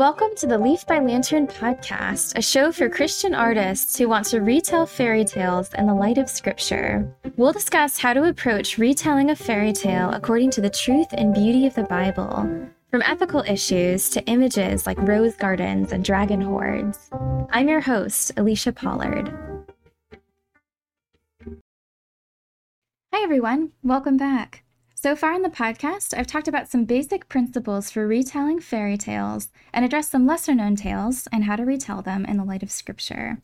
Welcome to the Leaf by Lantern podcast, a show for Christian artists who want to retell fairy tales in the light of Scripture. We'll discuss how to approach retelling a fairy tale according to the truth and beauty of the Bible, from ethical issues to images like rose gardens and dragon hordes. I'm your host, Alicia Pollard. Hi, everyone. Welcome back. So far in the podcast, I've talked about some basic principles for retelling fairy tales and addressed some lesser-known tales and how to retell them in the light of Scripture.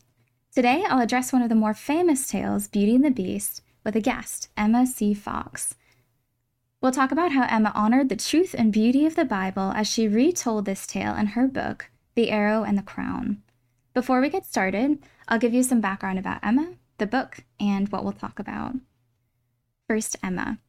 Today, I'll address one of the more famous tales, Beauty and the Beast, with a guest, Emma C. Fox. We'll talk about how Emma honored the truth and beauty of the Bible as she retold this tale in her book, The Arrow and the Crown. Before we get started, I'll give you some background about Emma, the book, and what we'll talk about. First, Emma.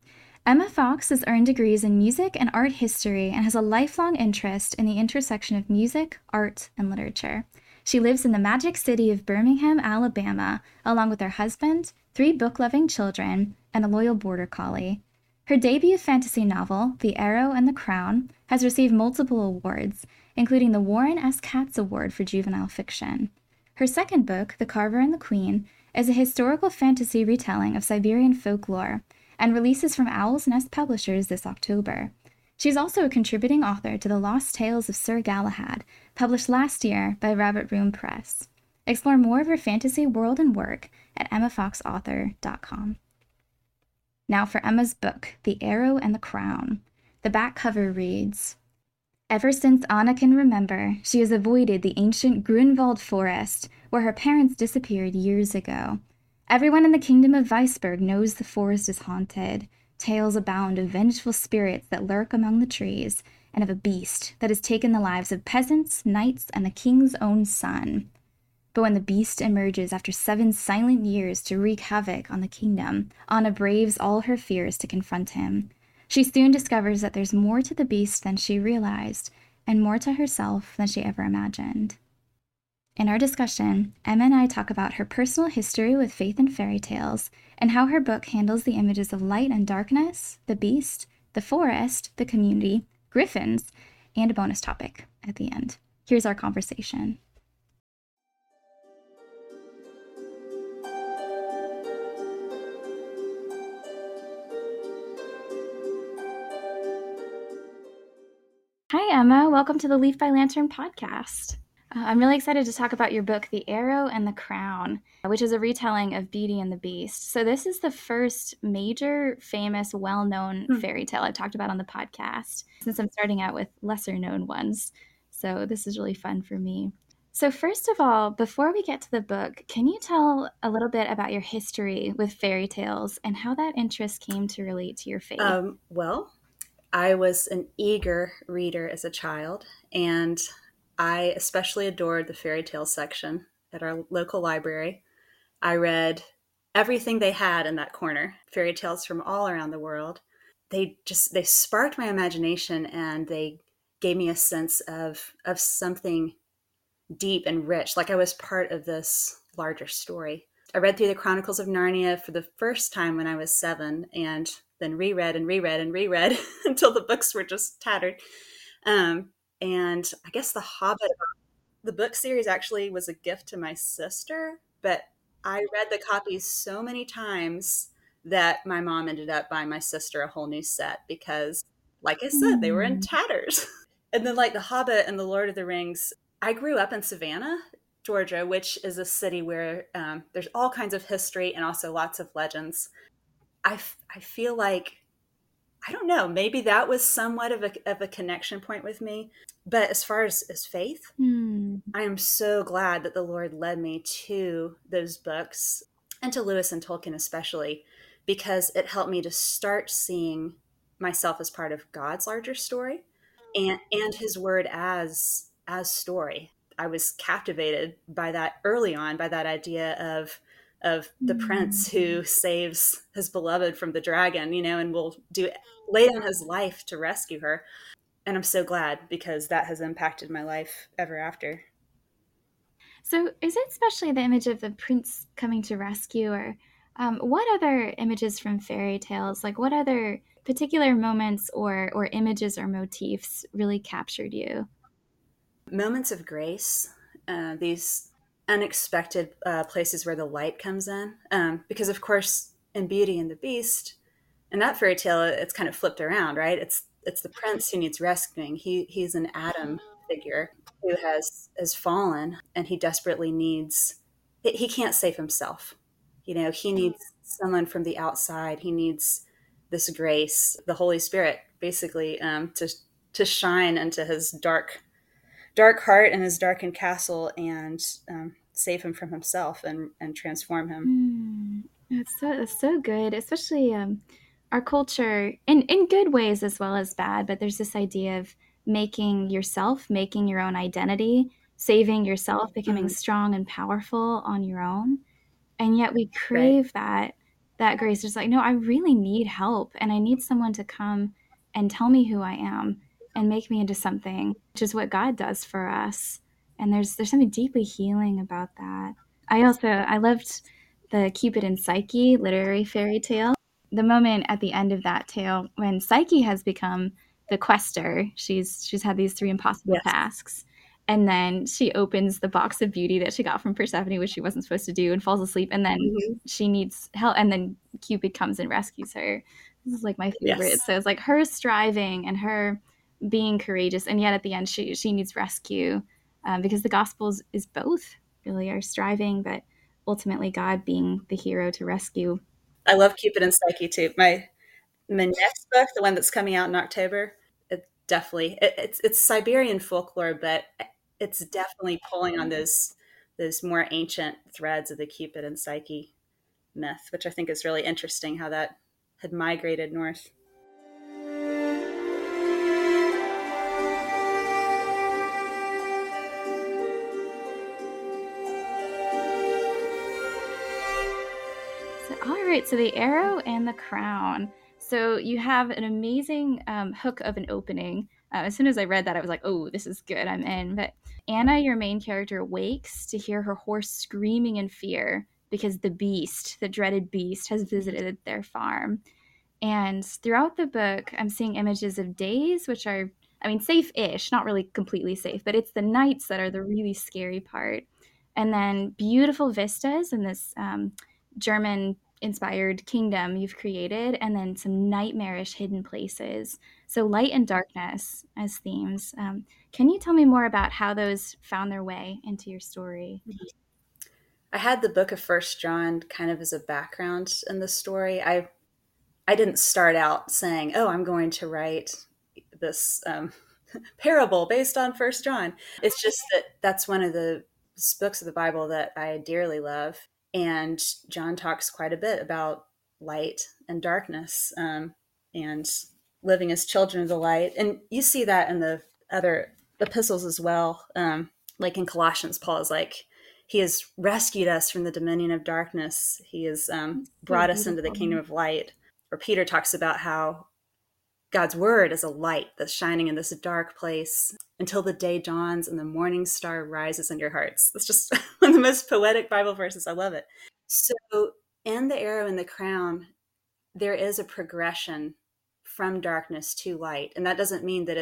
Emma Fox has earned degrees in music and art history and has a lifelong interest in the intersection of music, art, and literature. She lives in the magic city of Birmingham, Alabama, along with her husband, 3 book-loving children, and a loyal border collie. Her debut fantasy novel, The Arrow and the Crown, has received multiple awards, including the Warren S. Katz Award for Juvenile Fiction. Her second book, The Carver and the Queen, is a historical fantasy retelling of Siberian folklore, and releases from Owl's Nest Publishers this October. She's also a contributing author to The Lost Tales of Sir Galahad, published last year by Rabbit Room Press. Explore more of her fantasy world and work at emmafoxauthor.com. Now for Emma's book, The Arrow and the Crown. The back cover reads, "Ever since Anna can remember, she has avoided the ancient Grunwald Forest, where her parents disappeared years ago. Everyone in the kingdom of Weisberg knows the forest is haunted. Tales abound of vengeful spirits that lurk among the trees, and of a beast that has taken the lives of peasants, knights, and the king's own son. But when the beast emerges after 7 silent years to wreak havoc on the kingdom, Anna braves all her fears to confront him. She soon discovers that there's more to the beast than she realized, and more to herself than she ever imagined." In our discussion, Emma and I talk about her personal history with faith and fairy tales, and how her book handles the images of light and darkness, the beast, the forest, the community, griffins, and a bonus topic at the end. Here's our conversation. Hi, Emma. Welcome to the Leaf by Lantern podcast. I'm really excited to talk about your book, The Arrow and the Crown, which is a retelling of Beauty and the Beast. So this is the first major, famous, well-known fairy tale I've talked about on the podcast, since I'm starting out with lesser-known ones. So this is really fun for me. So first of all, before we get to the book, can you tell a little bit about your history with fairy tales and how that interest came to relate to your faith? Well, I was an eager reader as a child, and I especially adored the fairy tale section at our local library. I read everything they had in that corner, fairy tales from all around the world. They sparked my imagination, and they gave me a sense of something deep and rich, like I was part of this larger story. I read through the Chronicles of Narnia for the first time when I was 7, and then reread and reread and reread until the books were just tattered. And I guess The Hobbit, the book series, actually was a gift to my sister, but I read the copies so many times that my mom ended up buying my sister a whole new set because, like I said, they were in tatters. And then, like The Hobbit and The Lord of the Rings, I grew up in Savannah, Georgia, which is a city where there's all kinds of history and also lots of legends. I feel like, I don't know, maybe that was somewhat of a connection point with me. But as far as faith, I am so glad that the Lord led me to those books and to Lewis and Tolkien especially, because it helped me to start seeing myself as part of God's larger story and his word as story. I was captivated by that early on, by that idea of the prince who saves his beloved from the dragon, and will lay down his life to rescue her. And I'm so glad, because that has impacted my life ever after. So is it especially the image of the prince coming to rescue, or what other images from fairy tales, like what other particular moments or images or motifs really captured you? Moments of grace, these unexpected places where the light comes in. Because, of course, in Beauty and the Beast, in that fairy tale, it's kind of flipped around, right? It's the prince who needs rescuing. He's an Adam figure who has fallen, and he desperately needs... He can't save himself. You know, he needs someone from the outside. He needs this grace, the Holy Spirit, basically, to shine into his dark heart and his darkened castle and save him from himself and transform him. That's so good, especially our culture, in good ways as well as bad, but there's this idea of making your own identity, saving yourself, becoming strong and powerful on your own. And yet we crave that grace. It's like, no, I really need help, and I need someone to come and tell me who I am and make me into something, which is what God does for us. And there's something deeply healing about that. I loved the Cupid and Psyche literary fairy tale. The moment at the end of that tale when Psyche has become the quester, she's had these three impossible tasks. And then she opens the box of beauty that she got from Persephone, which she wasn't supposed to do, and falls asleep. And then she needs help. And then Cupid comes and rescues her. This is like my favorite. Yes. So it's like her striving and her being courageous. And yet at the end, she needs rescue, because the Gospels is both really our striving, but ultimately God being the hero to rescue. I love Cupid and Psyche too. My next book, the one that's coming out in October, it's Siberian folklore, but it's definitely pulling on those more ancient threads of the Cupid and Psyche myth, which I think is really interesting how that had migrated north. So, all right, so The Arrow and the Crown. So you have an amazing hook of an opening. As soon as I read that, I was like, oh, this is good. I'm in. But Anna, your main character, wakes to hear her horse screaming in fear because the beast, the dreaded beast, has visited their farm. And throughout the book, I'm seeing images of days, which are, safe-ish, not really completely safe, but it's the nights that are the really scary part. And then beautiful vistas in this German-inspired kingdom you've created, and then some nightmarish hidden places. So light and darkness as themes. Can you tell me more about how those found their way into your story? I had the book of First John kind of as a background in the story. I didn't start out saying, oh, I'm going to write this parable based on First John. It's just that's one of the books of the Bible that I dearly love. And John talks quite a bit about light and darkness, and living as children of the light. And you see that in the other epistles as well. Like in Colossians, Paul is like, he has rescued us from the dominion of darkness. He has brought us into the kingdom of light. Or Peter talks about how God's word is a light that's shining in this dark place until the day dawns and the morning star rises in your hearts. That's just one of the most poetic Bible verses. I love it. So in The Arrow and the Crown, there is a progression from darkness to light. And that doesn't mean that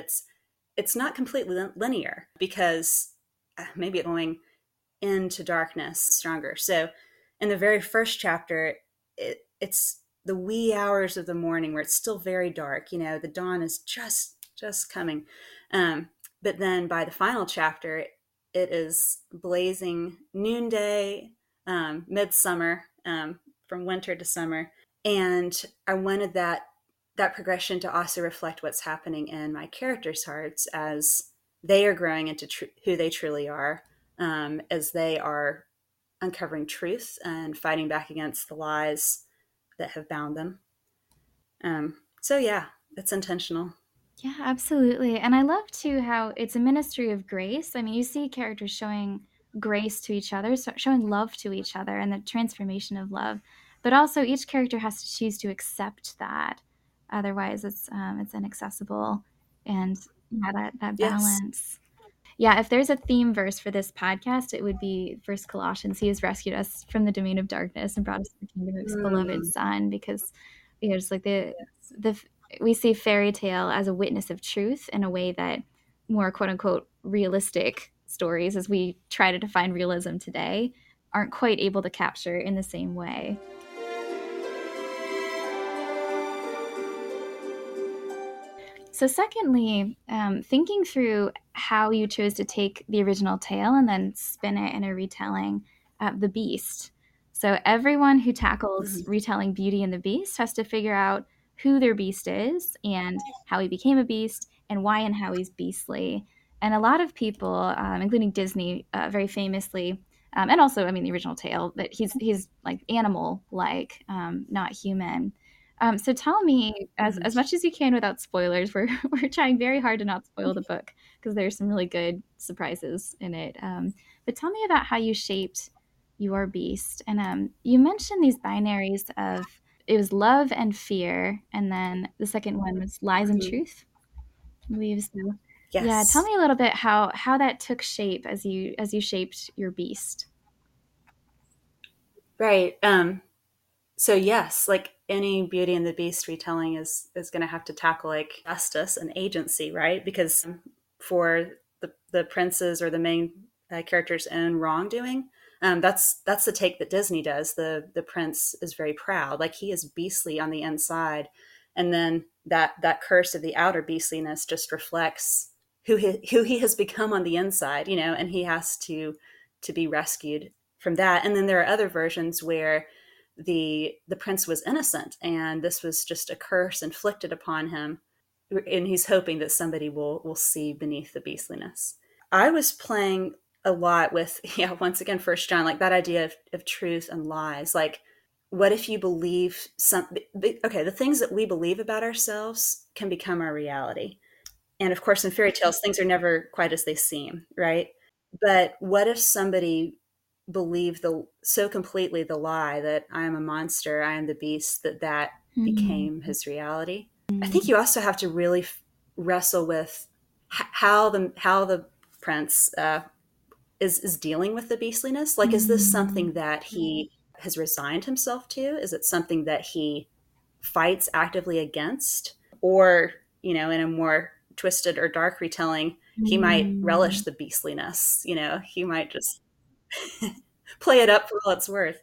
it's not completely linear, because maybe going into darkness stronger. So in the very first chapter, it's the wee hours of the morning where it's still very dark, you know, the dawn is just coming. But then by the final chapter, it is blazing noonday, midsummer, from winter to summer. And I wanted that progression to also reflect what's happening in my characters' hearts as they are growing into who they truly are, as they are uncovering truth and fighting back against the lies that have bound them. So yeah, it's intentional. Yeah, absolutely. And I love too how it's a ministry of grace. I mean, you see characters showing grace to each other, showing love to each other and the transformation of love, but also each character has to choose to accept that. Otherwise it's inaccessible, and that balance. Yes. Yeah, if there's a theme verse for this podcast, it would be First Colossians. He has rescued us from the domain of darkness and brought us to the kingdom of his beloved son, because, you know, just like we see fairy tale as a witness of truth in a way that more quote unquote realistic stories, as we try to define realism today, aren't quite able to capture in the same way. So secondly, thinking through how you chose to take the original tale and then spin it in a retelling of The Beast. So everyone who tackles retelling Beauty and the Beast has to figure out who their beast is and how he became a beast and why and how he's beastly. And a lot of people, including Disney, very famously, and also, I mean, the original tale, that he's like animal-like, not human. So tell me, as much as you can without spoilers, we're trying very hard to not spoil the book because there's some really good surprises in it. But tell me about how you shaped your beast. And you mentioned these binaries of, it was love and fear, and then the second one was lies and truth, I believe so. Yes. Yeah, tell me a little bit how that took shape as you shaped your beast. Right. So yes, like any Beauty and the Beast retelling is going to have to tackle like justice and agency, right? Because for the prince's or the main character's own wrongdoing, that's the take that Disney does. The prince is very proud, like he is beastly on the inside, and then that curse of the outer beastliness just reflects who he has become on the inside, you know, and he has to be rescued from that. And then there are other versions where the prince was innocent and this was just a curse inflicted upon him, and he's hoping that somebody will see beneath the beastliness. I was playing a lot with, once again, 1 John, like that idea of truth and lies. Like, what if you believe the things that we believe about ourselves can become our reality. And of course, in fairy tales, things are never quite as they seem, right? But what if somebody believed so completely the lie that I am a monster, I am the beast, that mm-hmm. became his reality? Mm-hmm. I think you also have to really wrestle with how the prince is dealing with the beastliness. Like, is this something that he has resigned himself to? Is it something that he fights actively against? Or, in a more twisted or dark retelling, he might relish the beastliness. He might just play it up for all it's worth.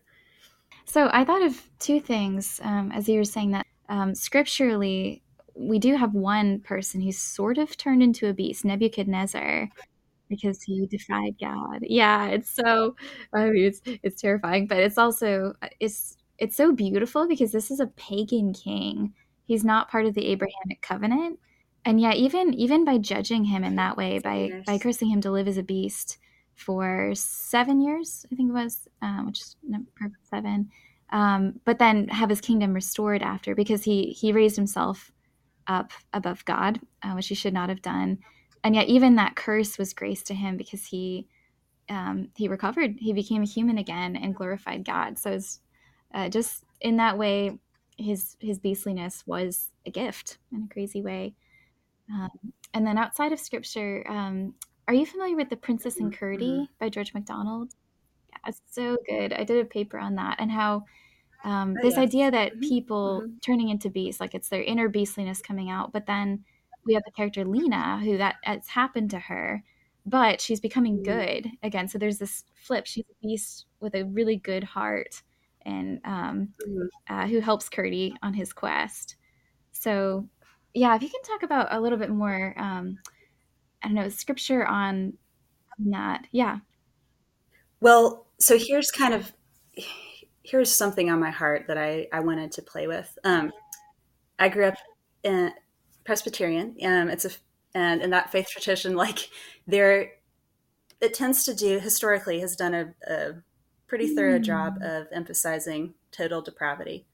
So I thought of two things as you were saying that. Scripturally, we do have one person who's sort of turned into a beast, Nebuchadnezzar, because he defied God. Yeah, it's so, I mean, it's terrifying, but it's also, it's so beautiful because this is a pagan king. He's not part of the Abrahamic covenant. And yet even by judging him in that way, by cursing him to live as a beast for 7 years, I think it was, which is number 7, but then have his kingdom restored after, because he raised himself up above God, which he should not have done. And yet even that curse was grace to him because he recovered. He became a human again and glorified God. So it's just in that way, his beastliness was a gift in a crazy way. And then outside of scripture, are you familiar with The Princess and Curdie by George MacDonald? Yeah, it's so good. I did a paper on that, and how this idea that people turning into beasts, like it's their inner beastliness coming out, but then we have the character Lena, who that's happened to her, but she's becoming good again. So there's this flip. She's a beast with a really good heart, and who helps Curdie on his quest. So yeah, if you can talk about a little bit more, scripture on that. Yeah. Well, so here's something on my heart that I wanted to play with. I grew up in Presbyterian, and in that faith tradition, like it tends to do, historically has done a pretty thorough job of emphasizing total depravity,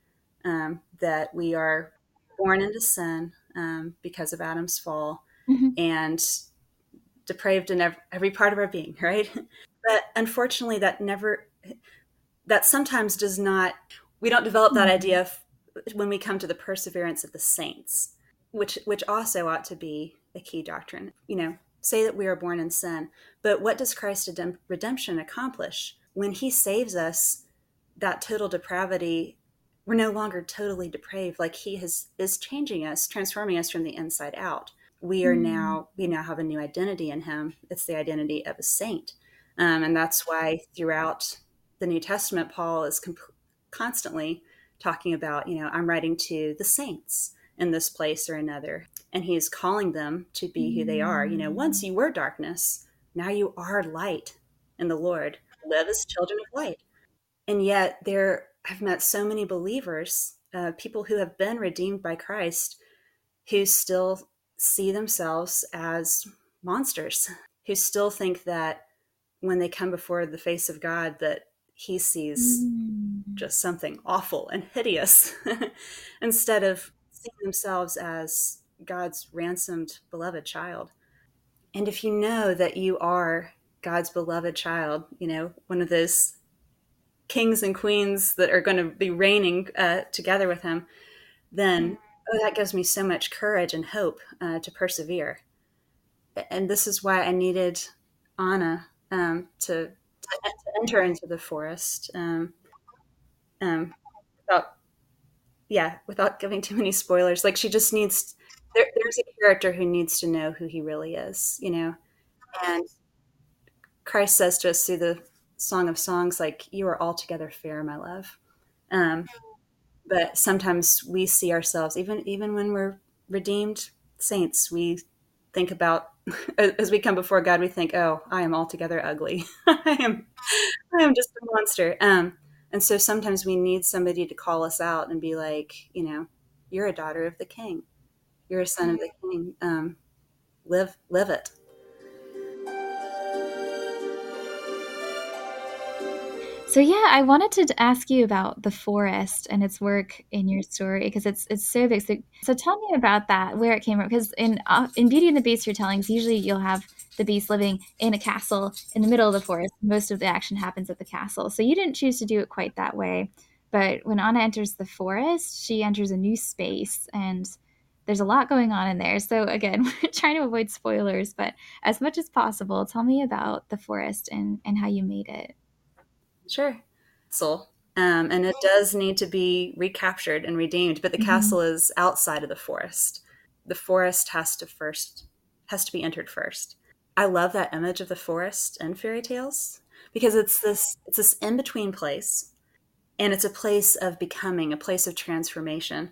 that we are born into sin because of Adam's fall, and depraved in every part of our being, right? But unfortunately, that sometimes does not, we don't develop that idea when we come to the perseverance of the saints, which also ought to be a key doctrine. Say that we are born in sin, but what does Christ's redemption accomplish? When he saves us, that total depravity, we're no longer totally depraved. Like he is changing us, transforming us from the inside out. we now have a new identity in him. It's the identity of a saint. And that's why throughout the New Testament, Paul is constantly talking about, I'm writing to the saints in this place or another. And he is calling them to be who they are. Once you were darkness, now you are light in the Lord. Live as children of light. And yet I've met so many believers, people who have been redeemed by Christ, who still see themselves as monsters, who still think that when they come before the face of God, that he sees just something awful and hideous instead of seeing themselves as God's ransomed beloved child. And if you know that you are God's beloved child, one of those kings and queens that are going to be reigning together with him, then that gives me so much courage and hope to persevere. And this is why I needed Anna to enter into the forest. Without giving too many spoilers, like she just needs. There's a character who needs to know who he really is, and Christ says to us through the Song of Songs, like, you are altogether fair, my love. But sometimes we see ourselves, even when we're redeemed saints, we think about, as we come before God, we think, oh, I am altogether ugly. I am just a monster. And so sometimes we need somebody to call us out and be like, you're a daughter of the King. You're a son of the King. Live it. So yeah, I wanted to ask you about the forest and its work in your story, because it's so big. So tell me about that, where it came from. Because in Beauty and the Beast retellings, usually you'll have the beast living in a castle in the middle of the forest. Most of the action happens at the castle. So you didn't choose to do it quite that way. But when Anna enters the forest, she enters a new space, and there's a lot going on in there. So again, we're trying to avoid spoilers, but as much as possible, tell me about the forest and how you made it. Sure. And it does need to be recaptured and redeemed, but the castle is outside of the forest. The forest has to be entered first. I love that image of the forest in fairy tales, because it's this in-between place, and it's a place of becoming, a place of transformation.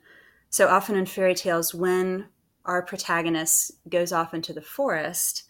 So often in fairy tales, when our protagonist goes off into the forest,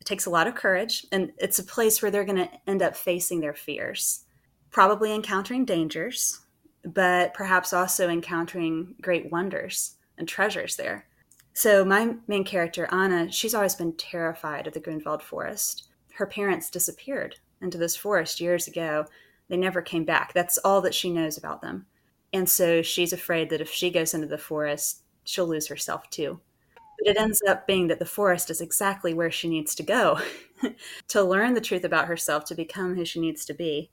it takes a lot of courage, and it's a place where they're going to end up facing their fears. Probably encountering dangers, but perhaps also encountering great wonders and treasures there. So my main character, Anna, she's always been terrified of the Grunwald Forest. Her parents disappeared into this forest years ago. They never came back. That's all that she knows about them. And so she's afraid that if she goes into the forest, she'll lose herself too. But it ends up being that the forest is exactly where she needs to go to learn the truth about herself, to become who she needs to be.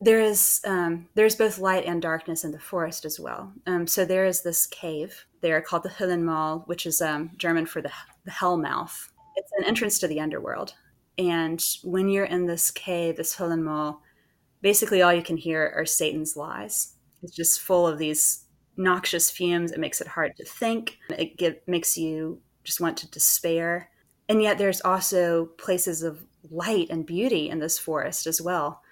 There's both light and darkness in the forest as well. So there is this cave there called the Hohlenmall, which is German for the hell mouth. It's an entrance to the underworld. And when you're in this cave, this Hohlenmall, basically all you can hear are Satan's lies. It's just full of these noxious fumes. It makes it hard to think. It makes you just want to despair. And yet there's also places of light and beauty in this forest as well.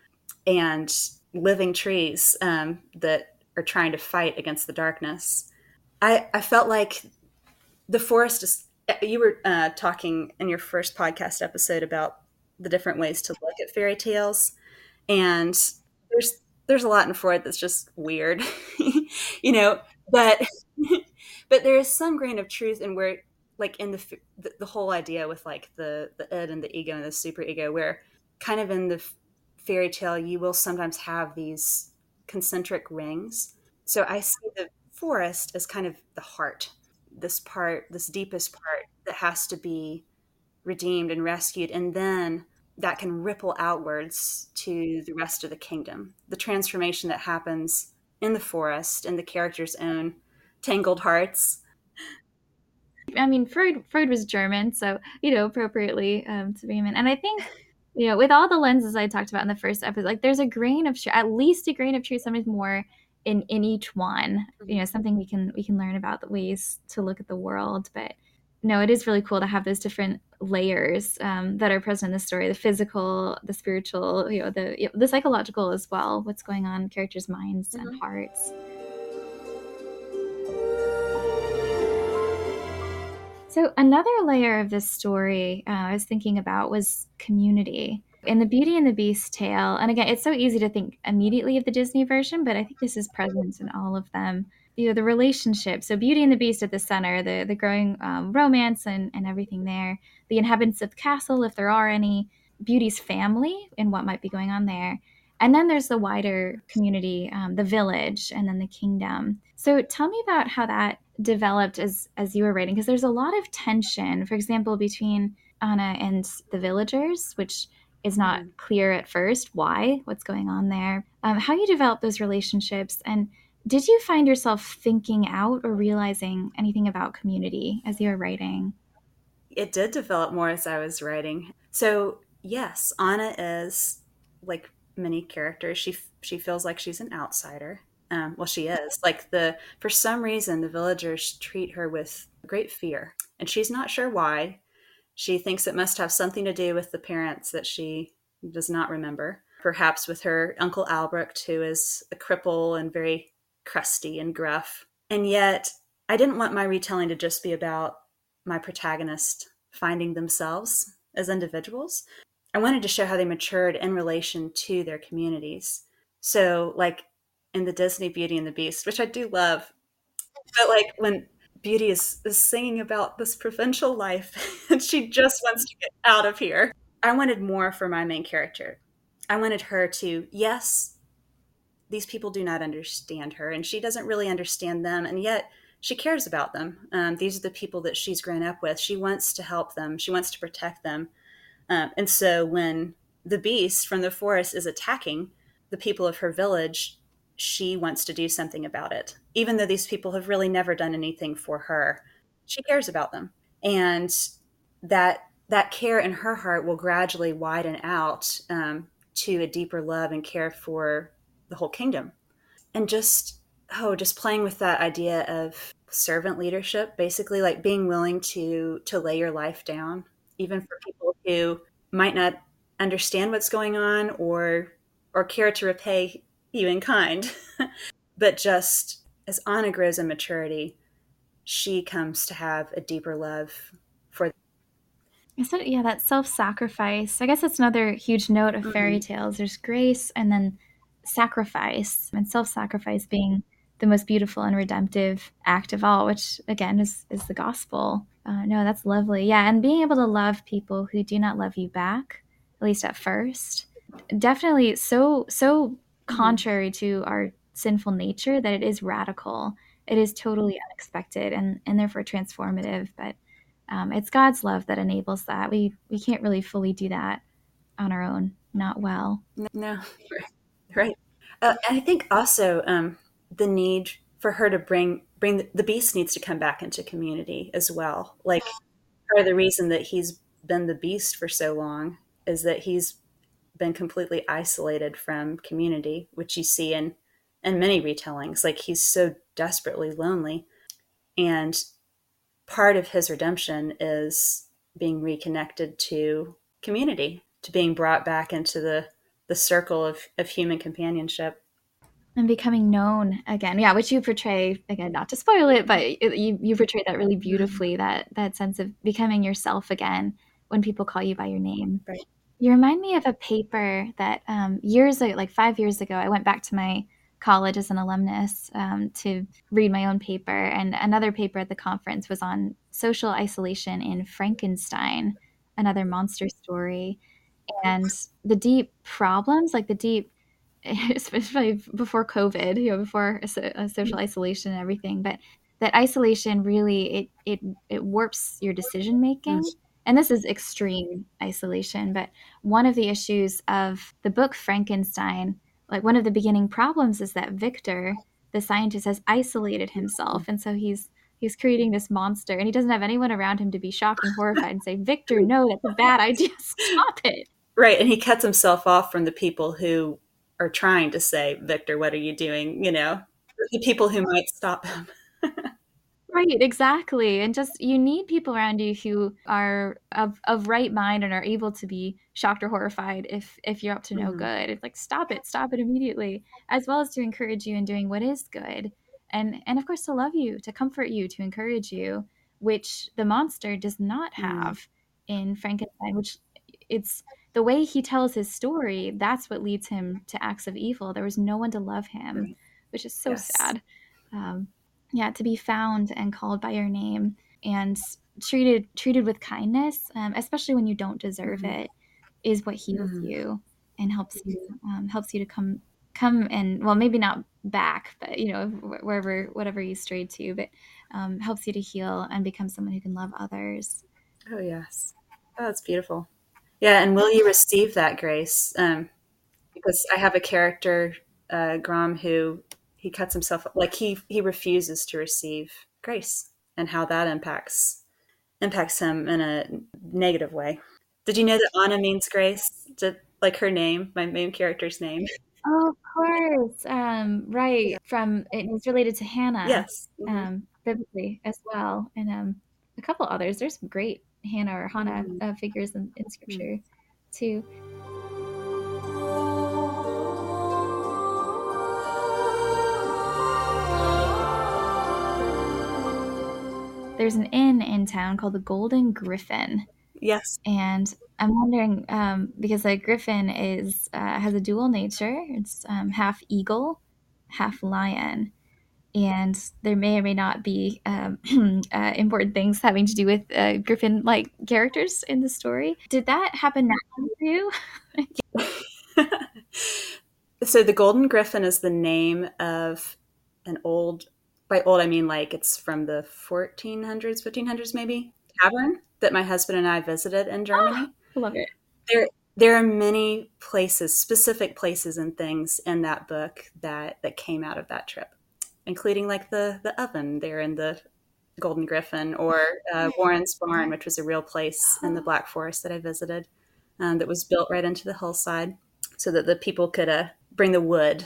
And living trees that are trying to fight against the darkness. I felt like the forest is, you were talking in your first podcast episode about the different ways to look at fairy tales. And there's a lot in Freud that's just weird, but there is some grain of truth in where, like in the whole idea with like the id and the ego and the superego, where kind of in the fairy tale, you will sometimes have these concentric rings. So I see the forest as kind of the heart, this deepest part that has to be redeemed and rescued. And then that can ripple outwards to the rest of the kingdom. The transformation that happens in the forest and the characters' own tangled hearts. I mean, Freud was German, so, appropriately to be German. And I think... with all the lenses I talked about in the first episode, like there's a grain of truth, at least a grain of truth, sometimes more in each one, something we can learn about the ways to look at the world. But no, it is really cool to have those different layers that are present in the story, the physical, the spiritual, the psychological as well, what's going on in characters' minds and hearts. So another layer of this story I was thinking about was community. In the Beauty and the Beast tale, and again, it's so easy to think immediately of the Disney version, but I think this is present in all of them. The relationship. So Beauty and the Beast at the center, the growing romance and everything there. The inhabitants of the castle, if there are any. Beauty's family and what might be going on there. And then there's the wider community, the village, and then the kingdom. So tell me about how that developed as you were writing, because there's a lot of tension, for example, between Anna and the villagers, which is not clear at first why, what's going on there. How you develop those relationships, and did you find yourself thinking out or realizing anything about community as you were writing? It did develop more as I was writing. So yes, Anna is, like many characters, she feels like she's an outsider. Well, she is. For some reason, the villagers treat her with great fear, and she's not sure why. She thinks it must have something to do with the parents that she does not remember. Perhaps with her Uncle Albrecht, who is a cripple and very crusty and gruff. And yet I didn't want my retelling to just be about my protagonist finding themselves as individuals. I wanted to show how they matured in relation to their communities. So like in the Disney Beauty and the Beast, which I do love, but like when Beauty is singing about this provincial life and she just wants to get out of here. I wanted more for my main character. I wanted her to, yes, these people do not understand her, and she doesn't really understand them, and yet she cares about them. These are the people that she's grown up with. She wants to help them. She wants to protect them. And so when the beast from the forest is attacking the people of her village, she wants to do something about it. Even though these people have really never done anything for her, she cares about them. And that care in her heart will gradually widen out to a deeper love and care for the whole kingdom. And just playing with that idea of servant leadership, basically like being willing to lay your life down, even for people who might not understand what's going on or care to repay you in kind. But just as Anna grows in maturity, she comes to have a deeper love for them. Yeah, that self-sacrifice. I guess that's another huge note of fairy tales. There's grace and then sacrifice, and self-sacrifice being the most beautiful and redemptive act of all, which again is the gospel. No, that's lovely. Yeah, and being able to love people who do not love you back, at least at first, definitely so contrary to our sinful nature that it is radical. It is totally unexpected and therefore transformative, but it's God's love that enables that. We can't really fully do that on our own, not well. No. Right. I think also the need for her to bring the beast needs to come back into community as well. Like part of the reason that he's been the beast for so long is that he's been completely isolated from community, which you see in many retellings. Like he's so desperately lonely. And part of his redemption is being reconnected to community, to being brought back into the circle of human companionship and becoming known again. Yeah. Which you portray, again, not to spoil it, but you portray that really beautifully, that sense of becoming yourself again when people call you by your name. Right. You remind me of a paper that years ago, like 5 years ago, I went back to my college as an alumnus to read my own paper. And another paper at the conference was on social isolation in Frankenstein, another monster story. And the deep problems, especially before COVID, before social isolation and everything, but that isolation really, it warps your decision making. And this is extreme isolation, but one of the issues of the book Frankenstein, like one of the beginning problems is that Victor, the scientist, has isolated himself. And so he's creating this monster, and he doesn't have anyone around him to be shocked and horrified and say, Victor, no, that's a bad idea. Stop it. Right. And he cuts himself off from the people who are trying to say, Victor, what are you doing? The people who might stop him. Right, exactly. And just, you need people around you who are of right mind and are able to be shocked or horrified if you're up to no good. It's like, stop it immediately, as well as to encourage you in doing what is good. And of course, to love you, to comfort you, to encourage you, which the monster does not have in Frankenstein, which it's the way he tells his story. That's what leads him to acts of evil. There was no one to love him, which is so sad. To be found and called by your name and treated with kindness, especially when you don't deserve it, is what heals you and helps you to come and, well, maybe not back, but you know, whatever you strayed to, but helps you to heal and become someone who can love others. Oh yes, oh, that's beautiful. Yeah, and will you receive that grace? Because I have a character, Grom, who he cuts himself up, like he refuses to receive grace, and how that impacts him in a negative way. Did you know that Anna means grace? Like her name, my main character's name. Oh, of course. Right. Yeah. It is related to Hannah. Yes. Biblically as well. And a couple others. There's some great Hannah or Hannah figures in scripture too. There's an inn in town called the Golden Griffin. Yes. And I'm wondering, because a griffin has a dual nature. It's half eagle, half lion. And there may or may not be important things having to do with griffin-like characters in the story. Did that happen naturally to you? So the Golden Griffin is the name of an old, by old I mean like it's from the 1400s, 1500s maybe, tavern that my husband and I visited in Germany. Oh. Love it. There are many places, specific places and things in that book that came out of that trip, including like the oven there in the Golden Griffin, or Warren's Barn, which was a real place in the Black Forest that I visited, that was built right into the hillside so that the people could bring the wood,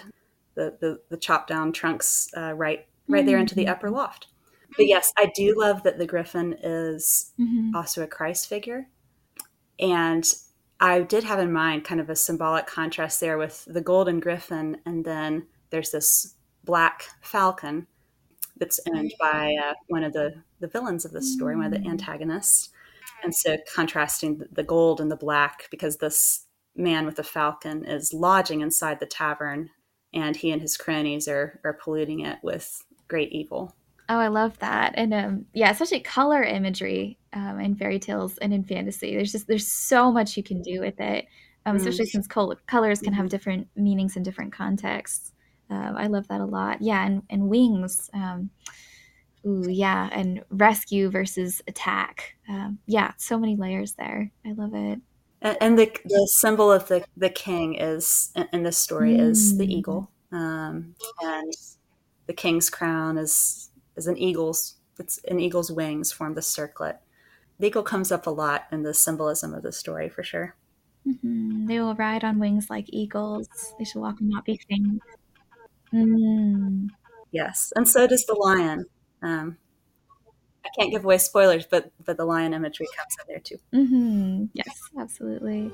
the chopped down trunks right there into the upper loft. But yes, I do love that the Griffin is also a Christ figure. And I did have in mind kind of a symbolic contrast there with the Golden Griffin. And then there's this black falcon that's owned by one of the villains of this story, one of the antagonists. And so contrasting the gold and the black, because this man with the falcon is lodging inside the tavern and he and his cronies are polluting it with great evil. Oh, I love that. And especially color imagery in fairy tales and in fantasy. There's so much you can do with it, especially since colors can have different meanings in different contexts. I love that a lot. Yeah, and wings. And rescue versus attack. So many layers there. I love it. And the symbol of the king is, in this story, is the eagle. And the king's crown is an eagle's. It's an eagle's wings form the circlet. The eagle comes up a lot in the symbolism of the story, for sure. They will ride on wings like eagles. They shall walk and not be faint. Yes, and so does the lion. I can't give away spoilers, but the lion imagery comes in there too. Yes, absolutely.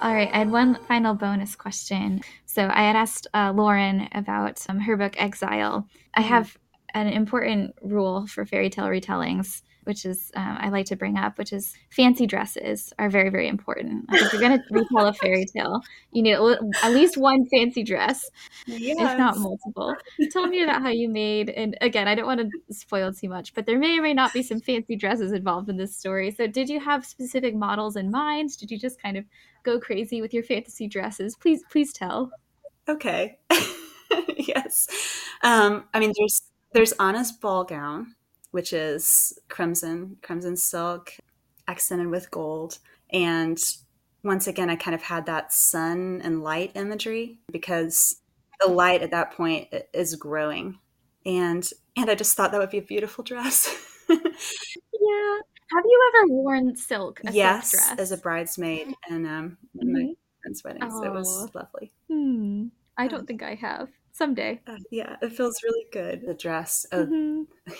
All right, I had one final bonus question. So I had asked Lauren about her book, Exile. I have an important rule for fairy tale retellings, which is I like to bring up, which is fancy dresses are very, very important. Like if you're going to retell a fairy tale, you need at least one fancy dress, if not multiple. Tell me about how you made, and again, I don't want to spoil too much, but there may or may not be some fancy dresses involved in this story. So did you have specific models in mind? Did you just kind of go crazy with your fantasy dresses? Please tell. Okay. Yes. I mean, there's Anna's ball gown, which is crimson silk, accented with gold. And once again, I kind of had that sun and light imagery because the light at that point is growing. And I just thought that would be a beautiful dress. Yeah. Have you ever worn silk? Yes, as a bridesmaid in my friend's wedding. Oh. So it was lovely. I don't think I have. someday. Yeah, it feels really good. The dress.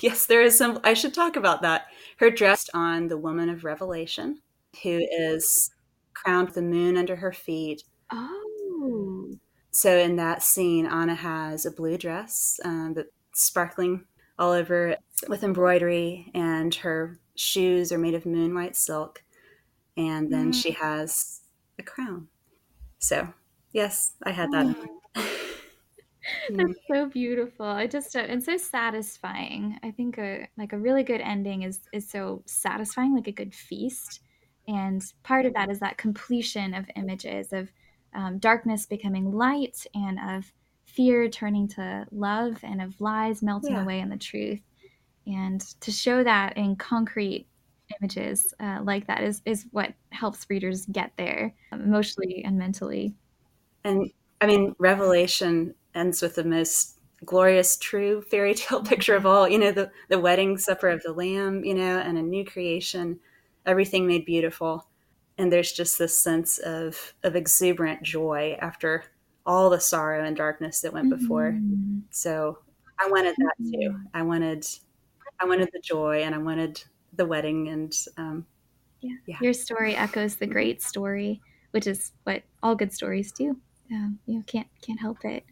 Yes, there is some. I should talk about that. Her dress on the woman of Revelation, who is crowned with the moon under her feet. Oh. So in that scene, Anna has a blue dress that's sparkling all over with embroidery, and her shoes are made of moon white silk. And then she has a crown. So, yes, I had that. That's so beautiful. And so satisfying. I think a really good ending is so satisfying, like a good feast. And part of that is that completion of images of darkness becoming light, and of fear turning to love, and of lies melting away in the truth. And to show that in concrete images like that is what helps readers get there emotionally and mentally. And I mean, Revelation ends with the most glorious, true fairy tale picture of all, the wedding supper of the Lamb, and a new creation, everything made beautiful. And there's just this sense of exuberant joy after all the sorrow and darkness that went before. So I wanted that too. I wanted the joy, and I wanted the wedding, and your story echoes the great story, which is what all good stories do. You can't help it.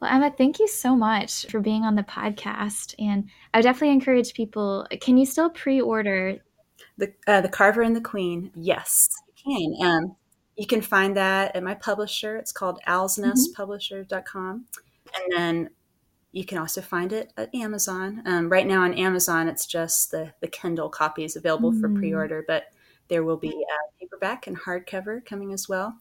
Well, Emma, thank you so much for being on the podcast, and I definitely encourage people. Can you still pre-order the Carver and the Queen? Yes, you can. You can find that at my publisher. It's called Owl's Nest Publishers.com, and then you can also find it at Amazon. Right now on Amazon, it's just the Kindle copies available for pre-order, but there will be paperback and hardcover coming as well.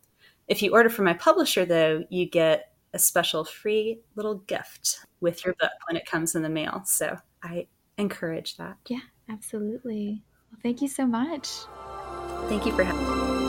If you order from my publisher, though, you get a special free little gift with your book when it comes in the mail. So I encourage that. Yeah, absolutely. Well, thank you so much. Thank you for having me.